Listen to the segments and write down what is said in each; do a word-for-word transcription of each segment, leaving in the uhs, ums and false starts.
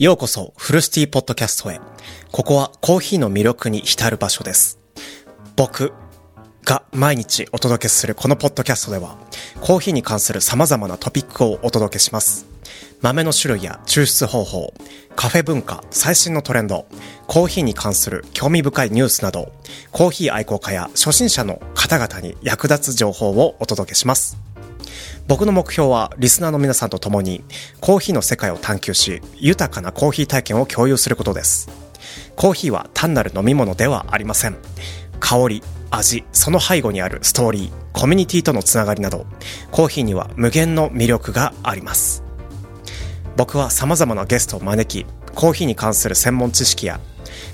ようこそフルシティポッドキャストへ。ここはコーヒーの魅力に浸る場所です。僕が毎日お届けするこのポッドキャストでは、コーヒーに関する様々なトピックをお届けします。豆の種類や抽出方法、カフェ文化、最新のトレンド、コーヒーに関する興味深いニュースなど、コーヒー愛好家や初心者の方々に役立つ情報をお届けします。僕の目標はリスナーの皆さんと共にコーヒーの世界を探求し、豊かなコーヒー体験を共有することです。コーヒーは単なる飲み物ではありません。香り、味、その背後にあるストーリー、コミュニティとのつながりなど、コーヒーには無限の魅力があります。僕は様々なゲストを招き、コーヒーに関する専門知識や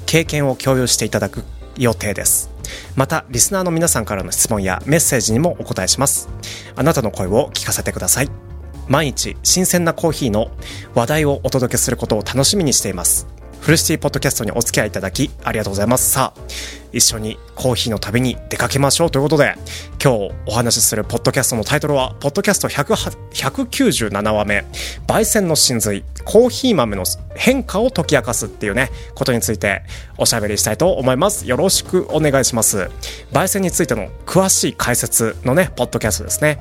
経験を共有していただく予定です。またリスナーの皆さんからの質問やメッセージにもお答えします。あなたの声を聞かせてください。毎日新鮮なコーヒーの話題をお届けすることを楽しみにしています。フルシティポッドキャストにお付き合いいただきありがとうございます。さあ、一緒にコーヒーの旅に出かけましょうということで、今日お話しするポッドキャストのタイトルは、ポッドキャストひゃくきゅうじゅうななわめ、焙煎の真髄、コーヒー豆の変化を解き明かすっていうね、ことについておしゃべりしたいと思います。よろしくお願いします。焙煎についての詳しい解説のね、ポッドキャストですね。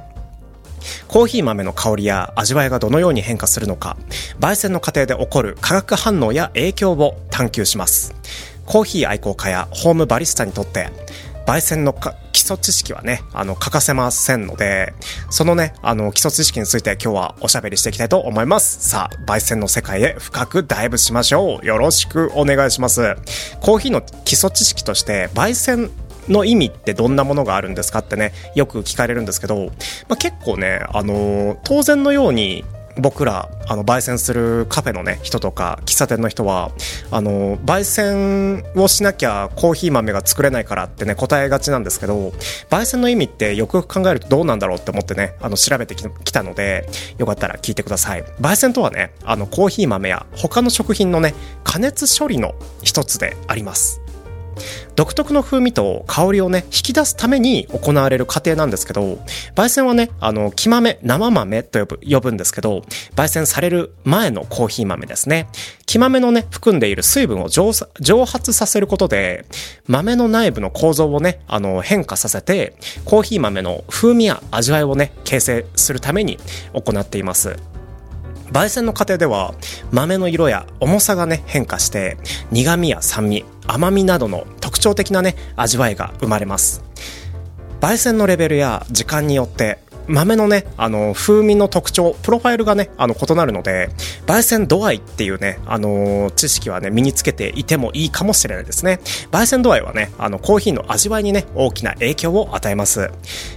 コーヒー豆の香りや味わいがどのように変化するのか、焙煎の過程で起こる化学反応や影響を探求します。コーヒー愛好家やホームバリスタにとって焙煎の基礎知識はね、あの欠かせませんので、そのね、あの基礎知識について今日はおしゃべりしていきたいと思います。さあ、焙煎の世界へ深くダイブしましょう。よろしくお願いします。コーヒーの基礎知識として焙煎の意味ってどんなものがあるんですかってね、よく聞かれるんですけど、まあ、結構ね、あのー、当然のように僕らあの焙煎するカフェのね人とか喫茶店の人は、あのー、焙煎をしなきゃコーヒー豆が作れないからってね答えがちなんですけど、焙煎の意味ってよくよく考えるとどうなんだろうって思ってね、あの調べてきたので、よかったら聞いてください。焙煎とはね、あのコーヒー豆や他の食品のね加熱処理の一つであります。独特の風味と香りをね引き出すために行われる過程なんですけど、焙煎はね、あの生豆、生豆と呼ぶ、呼ぶんですけど、焙煎される前のコーヒー豆ですね。生豆のね含んでいる水分を蒸発させることで、豆の内部の構造をね、あの変化させて、コーヒー豆の風味や味わいをね形成するために行っています。焙煎の過程では豆の色や重さがね変化して、苦味や酸味、甘みなどの特徴的なね味わいが生まれます。焙煎のレベルや時間によって豆のね、あの風味の特徴、プロファイルがね、あの異なるので、焙煎度合いっていうね、あのー、知識はね身につけていてもいいかもしれないですね。焙煎度合いはね、あのコーヒーの味わいにね大きな影響を与えます。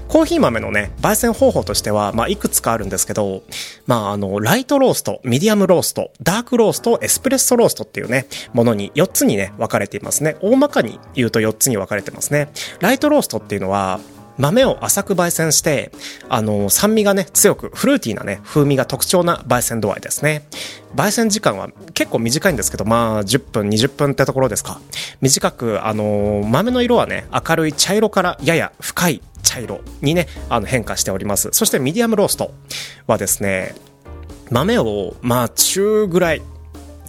コーヒー豆のね焙煎方法としては、まあ、いくつかあるんですけど、まあ、あのライトロースト、ミディアムロースト、ダークロースト、エスプレッソローストっていうねものによっつにね分かれていますね。大まかに言うとよっつに分かれてますね。ライトローストっていうのは豆を浅く焙煎して、あの、酸味がね、強く、フルーティーなね、風味が特徴な焙煎度合いですね。焙煎時間は結構短いんですけど、まあ、じゅっぷん、にじゅっぷんってところですか。短く、あの、豆の色はね、明るい茶色からやや深い茶色にね、あの変化しております。そして、ミディアムローストはですね、豆を、まあ、中ぐらい、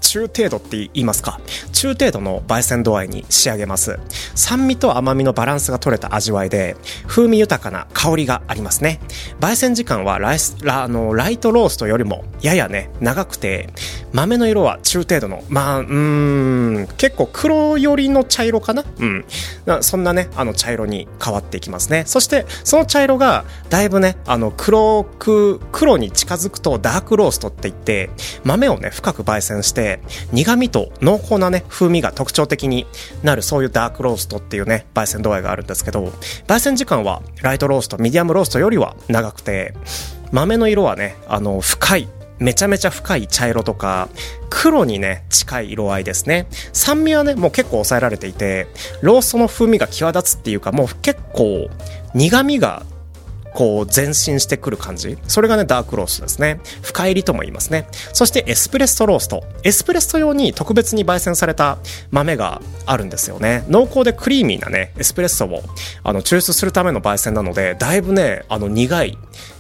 中程度って言いますか、中程度の焙煎度合いに仕上げます。酸味と甘みのバランスが取れた味わいで、風味豊かな香りがありますね。焙煎時間はライス、ラ、あの、ライトローストよりもややね長くて、豆の色は中程度の、まあうーん結構黒寄りの茶色かな、うん、そんなねあの茶色に変わっていきますね。そしてその茶色がだいぶねあの黒く黒に近づくと、ダークローストっていって、豆をね深く焙煎して苦味と濃厚なね風味が特徴的になる、そういうダークローストっていうね焙煎度合いがあるんですけど、焙煎時間はライトロースト、ミディアムローストよりは長くて、豆の色はねあの深い、めちゃめちゃ深い茶色とか黒にね近い色合いですね。酸味はねもう結構抑えられていて、ローストの風味が際立つっていうか、もう結構苦味がこう前進してくる感じ、それがねダークローストですね。深入りとも言いますね。そしてエスプレッソロースト、エスプレッソ用に特別に焙煎された豆があるんですよね。濃厚でクリーミーなねエスプレッソをあの抽出するための焙煎なので、だいぶねあの苦い、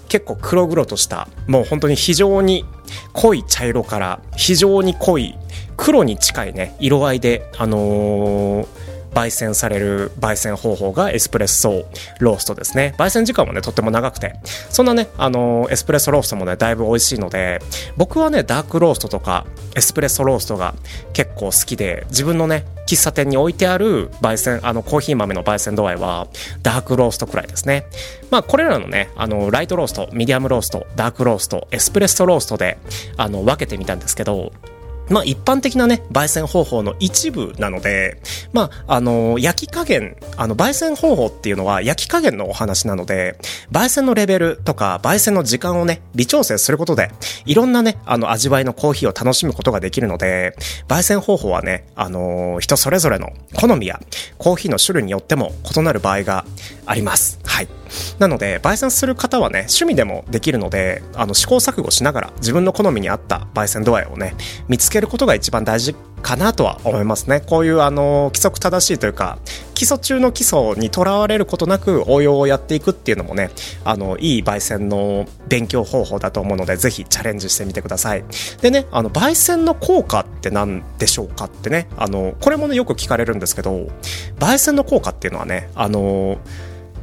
結構黒々とした、もう本当に非常に濃い茶色から非常に濃い黒に近いね色合いで、あのー、焙煎される焙煎方法がエスプレッソローストですね。焙煎時間もねとっても長くて、そんなね、あのー、エスプレッソローストもねだいぶ美味しいので、僕はねダークローストとかエスプレッソローストが結構好きで、自分のね喫茶店に置いてある焙煎、あのコーヒー豆の焙煎度合いはダークローストくらいですね。まあこれらのね、あのライトロースト、ミディアムロースト、ダークロースト、エスプレッソローストであの分けてみたんですけど、まあ一般的なね焙煎方法の一部なので、まああの焼き加減、あの焙煎方法っていうのは焼き加減のお話なので、焙煎のレベルとか焙煎の時間をね微調整することで、いろんなねあの味わいのコーヒーを楽しむことができるので、焙煎方法はねあの人それぞれの好みやコーヒーの種類によっても異なる場合があります。はい。なので焙煎する方はね趣味でもできるので、あの試行錯誤しながら自分の好みに合った焙煎度合いをね見つけることが一番大事かなとは思いますね。こういうあの規則正しいというか、基礎中の基礎にとらわれることなく応用をやっていくっていうのもね、あのいい焙煎の勉強方法だと思うので、ぜひチャレンジしてみてください。でね、あの焙煎の効果って何でしょうかってね、あのこれもねよく聞かれるんですけど、焙煎の効果っていうのはね、あの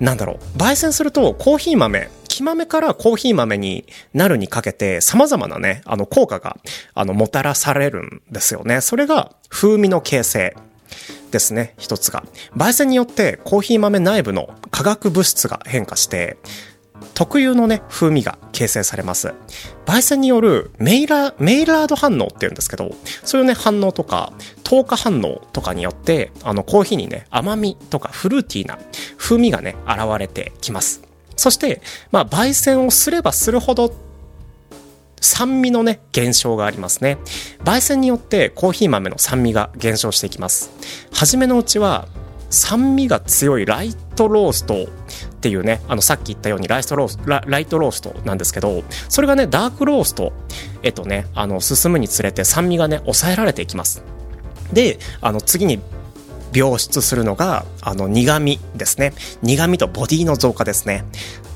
なんだろう、焙煎するとコーヒー豆、木豆からコーヒー豆になるにかけて様々なね、あの効果があのもたらされるんですよね。それが風味の形成ですね。一つが焙煎によってコーヒー豆内部の化学物質が変化して特有のね風味が形成されます。焙煎によるメイラー、メイラード反応っていうんですけど、そういうね反応とか糖化反応とかによって、あのコーヒーにね甘みとかフルーティーな風味がね現れてきます。そして、まあ、焙煎をすればするほど酸味のね減少がありますね。焙煎によってコーヒー豆の酸味が減少していきます。初めのうちは酸味が強いライトローストっていうね、あのさっき言ったようにライトロースト、ラ、ライトローストなんですけど、それがねダークローストへとね、あの進むにつれて酸味がね抑えられていきます。で、あの次に病出するのがあの苦味ですね。苦味とボディの増加ですね。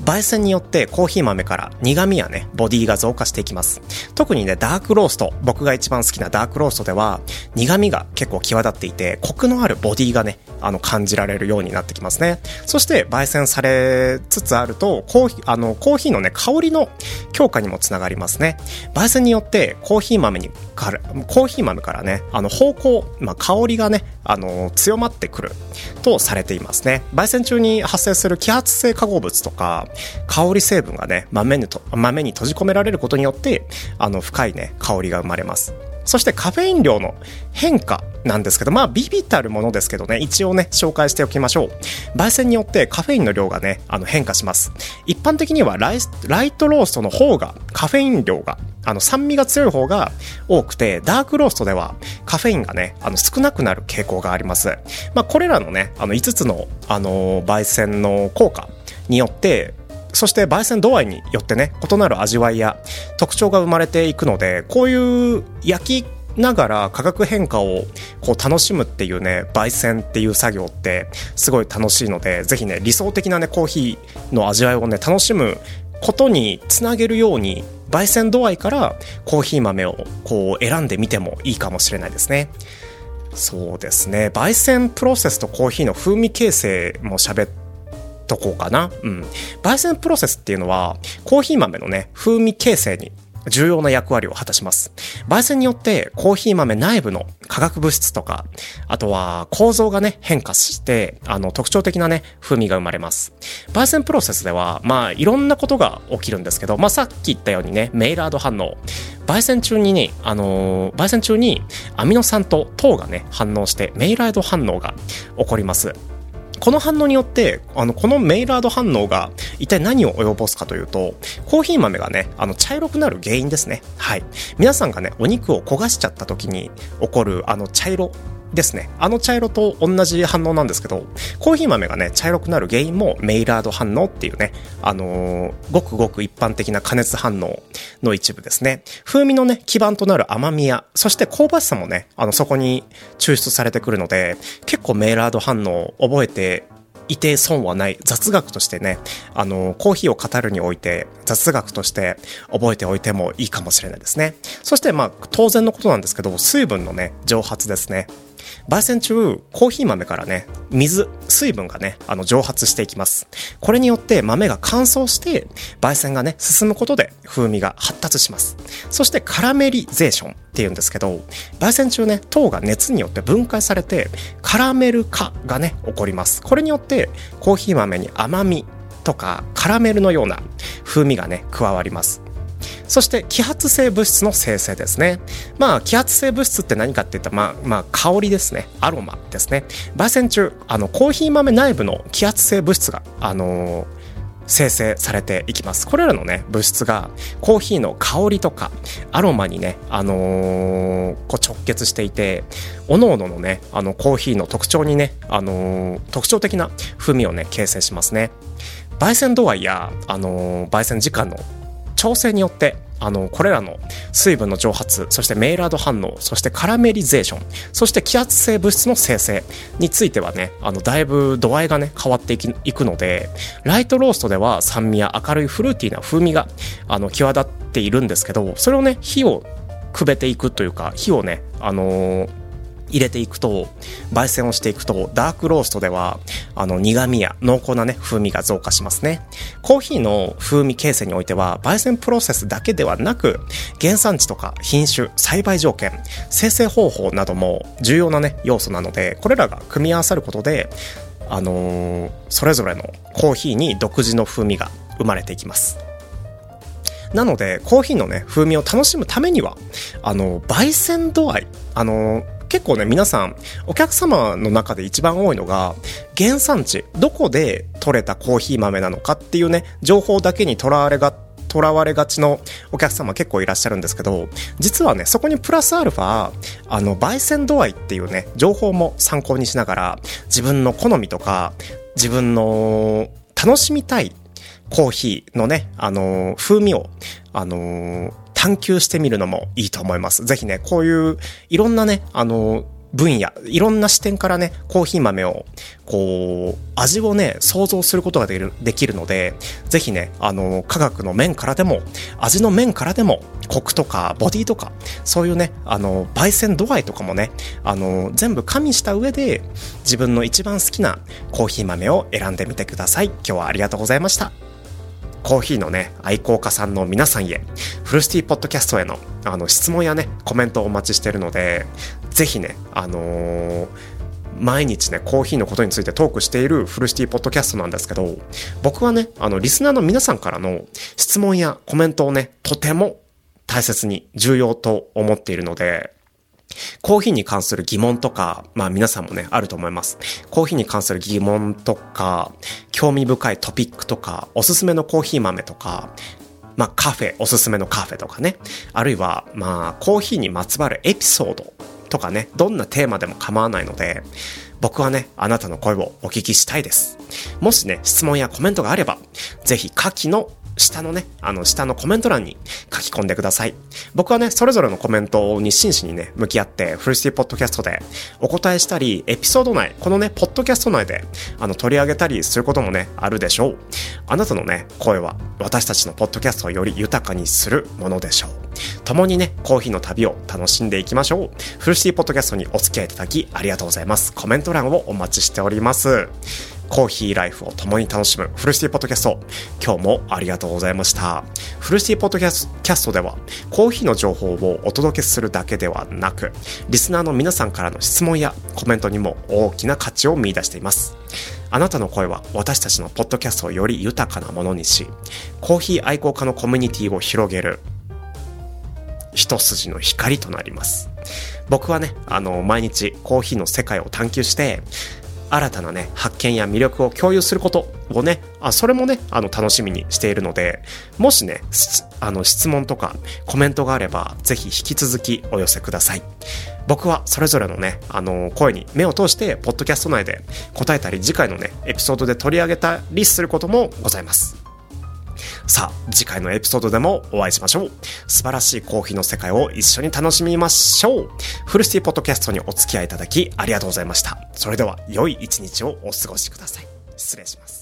焙煎によってコーヒー豆から苦味やねボディが増加していきます。特にねダークロースト、僕が一番好きなダークローストでは苦味が結構際立っていて、コクのあるボディがねあの感じられるようになってきますね。そして焙煎されつつあるとコーヒー、あのコーヒーのね香りの強化にもつながりますね。焙煎によってコーヒー豆にからコーヒー豆からねあの芳香、まあ、香りがねあの強まってくるとされていますね。焙煎中に発生する揮発性化合物とか香り成分がね豆にと、豆に閉じ込められることによって、あの深いね香りが生まれます。そしてカフェイン量の変化なんですけど、まあビビたるものですけどね、一応ね紹介しておきましょう。焙煎によってカフェインの量がねあの変化します。一般的にはライ、ライトローストの方がカフェイン量が、あの酸味が強い方が多くて、ダークローストではカフェインがねあの少なくなる傾向があります。まあこれらのねあのいつつの、あのー、焙煎の効果によって、そして焙煎度合いによってね異なる味わいや特徴が生まれていくので、こういう焼きながら化学変化をこう楽しむっていうね焙煎っていう作業ってすごい楽しいので、ぜひね理想的なねコーヒーの味わいをね楽しむことにつなげるように、焙煎度合いからコーヒー豆をこう選んでみてもいいかもしれないですね。そうですね、焙煎プロセスとコーヒーの風味形成も喋ってとこうかな、うん、焙煎プロセスっていうのはコーヒー豆のね風味形成に重要な役割を果たします。焙煎によってコーヒー豆内部の化学物質とか、あとは構造がね変化して、あの特徴的なね風味が生まれます。焙煎プロセスではまあいろんなことが起きるんですけど、まあさっき言ったようにねメイラード反応、焙煎中にね、あのー、焙煎中にアミノ酸と糖がね反応してメイラード反応が起こります。この反応によって、あのこのメイラード反応が一体何を及ぼすかというと、コーヒー豆がね、あの茶色くなる原因ですね。はい。皆さんがね、お肉を焦がしちゃった時に起こるあの茶色ですね。あの茶色と同じ反応なんですけど、コーヒー豆がね、茶色くなる原因もメイラード反応っていうね、あのー、ごくごく一般的な加熱反応の一部ですね。風味のね、基盤となる甘みや、そして香ばしさもね、あの、そこに抽出されてくるので、結構メイラード反応を覚えていて損はない、雑学としてね、あのコーヒーを語るにおいて雑学として覚えておいてもいいかもしれないですね。そしてまあ当然のことなんですけど、水分のね蒸発ですね。焙煎中コーヒー豆からね水水分がねあの蒸発していきます。これによって豆が乾燥して焙煎がね進むことで風味が発達します。そしてカラメリゼーションっていうんですけど、焙煎中ね糖が熱によって分解されてカラメル化がね起こります。これによってコーヒー豆に甘みとかカラメルのような風味がね加わります。そして揮発性物質の生成ですね。まあ揮発性物質って何かっていったら、まあ、まあ香りですね、アロマですね。焙煎中あのコーヒー豆内部の揮発性物質が、あのー、生成されていきます。これらのね物質がコーヒーの香りとかアロマにね、あのー、こう直結していて、おのおののねあのコーヒーの特徴にね、あのー、特徴的な風味をね形成しますね。焙煎度合いや、あのー、焙煎時間の調整によってあのこれらの水分の蒸発、そしてメイラード反応、そしてカラメリゼーション、そして揮発性物質の生成についてはねあのだいぶ度合いがね変わっていき、いくので、ライトローストでは酸味や明るいフルーティーな風味があの際立っているんですけど、それをね火をくべていくというか、火をねあのー入れていくと、焙煎をしていくと、ダークローストではあの苦味や濃厚なね風味が増加しますね。コーヒーの風味形成においては焙煎プロセスだけではなく、原産地とか品種、栽培条件、生成方法なども重要なね要素なので、これらが組み合わさることであのー、それぞれのコーヒーに独自の風味が生まれていきます。なのでコーヒーのね風味を楽しむためにはあの焙煎度合い、あのー結構ね皆さんお客様の中で一番多いのが原産地、どこで採れたコーヒー豆なのかっていうね情報だけにとらわれがとらわれがちのお客様結構いらっしゃるんですけど、実はねそこにプラスアルファあの焙煎度合いっていうね情報も参考にしながら、自分の好みとか自分の楽しみたいコーヒーのねあのー、風味をあのー探求してみるのもいいと思います。ぜひね、こういういろんなね、あの分野、いろんな視点からね、コーヒー豆をこう味をね、想像することができる、できるので、ぜひね、あの科学の面からでも、味の面からでも、コクとかボディとか、そういうね、あの焙煎度合いとかもね、あの全部加味した上で自分の一番好きなコーヒー豆を選んでみてください。今日はありがとうございました。コーヒーのね愛好家さんの皆さんへ、フルシティポッドキャストへのあの質問やねコメントをお待ちしているので、ぜひねあのー、毎日ねコーヒーのことについてトークしているフルシティポッドキャストなんですけど、僕はねあのリスナーの皆さんからの質問やコメントをねとても大切に重要と思っているので、コーヒーに関する疑問とか、まあ皆さんもねあると思います。コーヒーに関する疑問とか興味深いトピックとか、おすすめのコーヒー豆とか、まあカフェ、おすすめのカフェとかね、あるいはまあコーヒーにまつわるエピソードとかね、どんなテーマでも構わないので、僕はねあなたの声をお聞きしたいです。もしね質問やコメントがあれば、ぜひ下記の下のね、あの下のコメント欄に書き込んでください。僕はね、それぞれのコメントに真摯にね、向き合って、フルシティポッドキャストでお答えしたり、エピソード内、このね、ポッドキャスト内であの取り上げたりすることもね、あるでしょう。あなたのね、声は私たちのポッドキャストをより豊かにするものでしょう。共にね、コーヒーの旅を楽しんでいきましょう。フルシティポッドキャストにお付き合いいただきありがとうございます。コメント欄をお待ちしております。コーヒーライフを共に楽しむフルシティポッドキャスト、今日もありがとうございました。フルシティポッドキャストではコーヒーの情報をお届けするだけではなく、リスナーの皆さんからの質問やコメントにも大きな価値を見出しています。あなたの声は私たちのポッドキャストをより豊かなものにし、コーヒー愛好家のコミュニティを広げる一筋の光となります。僕はねあの毎日コーヒーの世界を探求して、新たなね発見や魅力を共有することをね、あそれもねあの楽しみにしているので、もしねあの質問とかコメントがあれば、ぜひ引き続きお寄せください。僕はそれぞれのねあの声に目を通して、ポッドキャスト内で答えたり、次回のねエピソードで取り上げたりすることもございます。さあ次回のエピソードでもお会いしましょう。素晴らしいコーヒーの世界を一緒に楽しみましょう。フルシティポッドキャストにお付き合いいただきありがとうございました。それでは良い一日をお過ごしください。失礼します。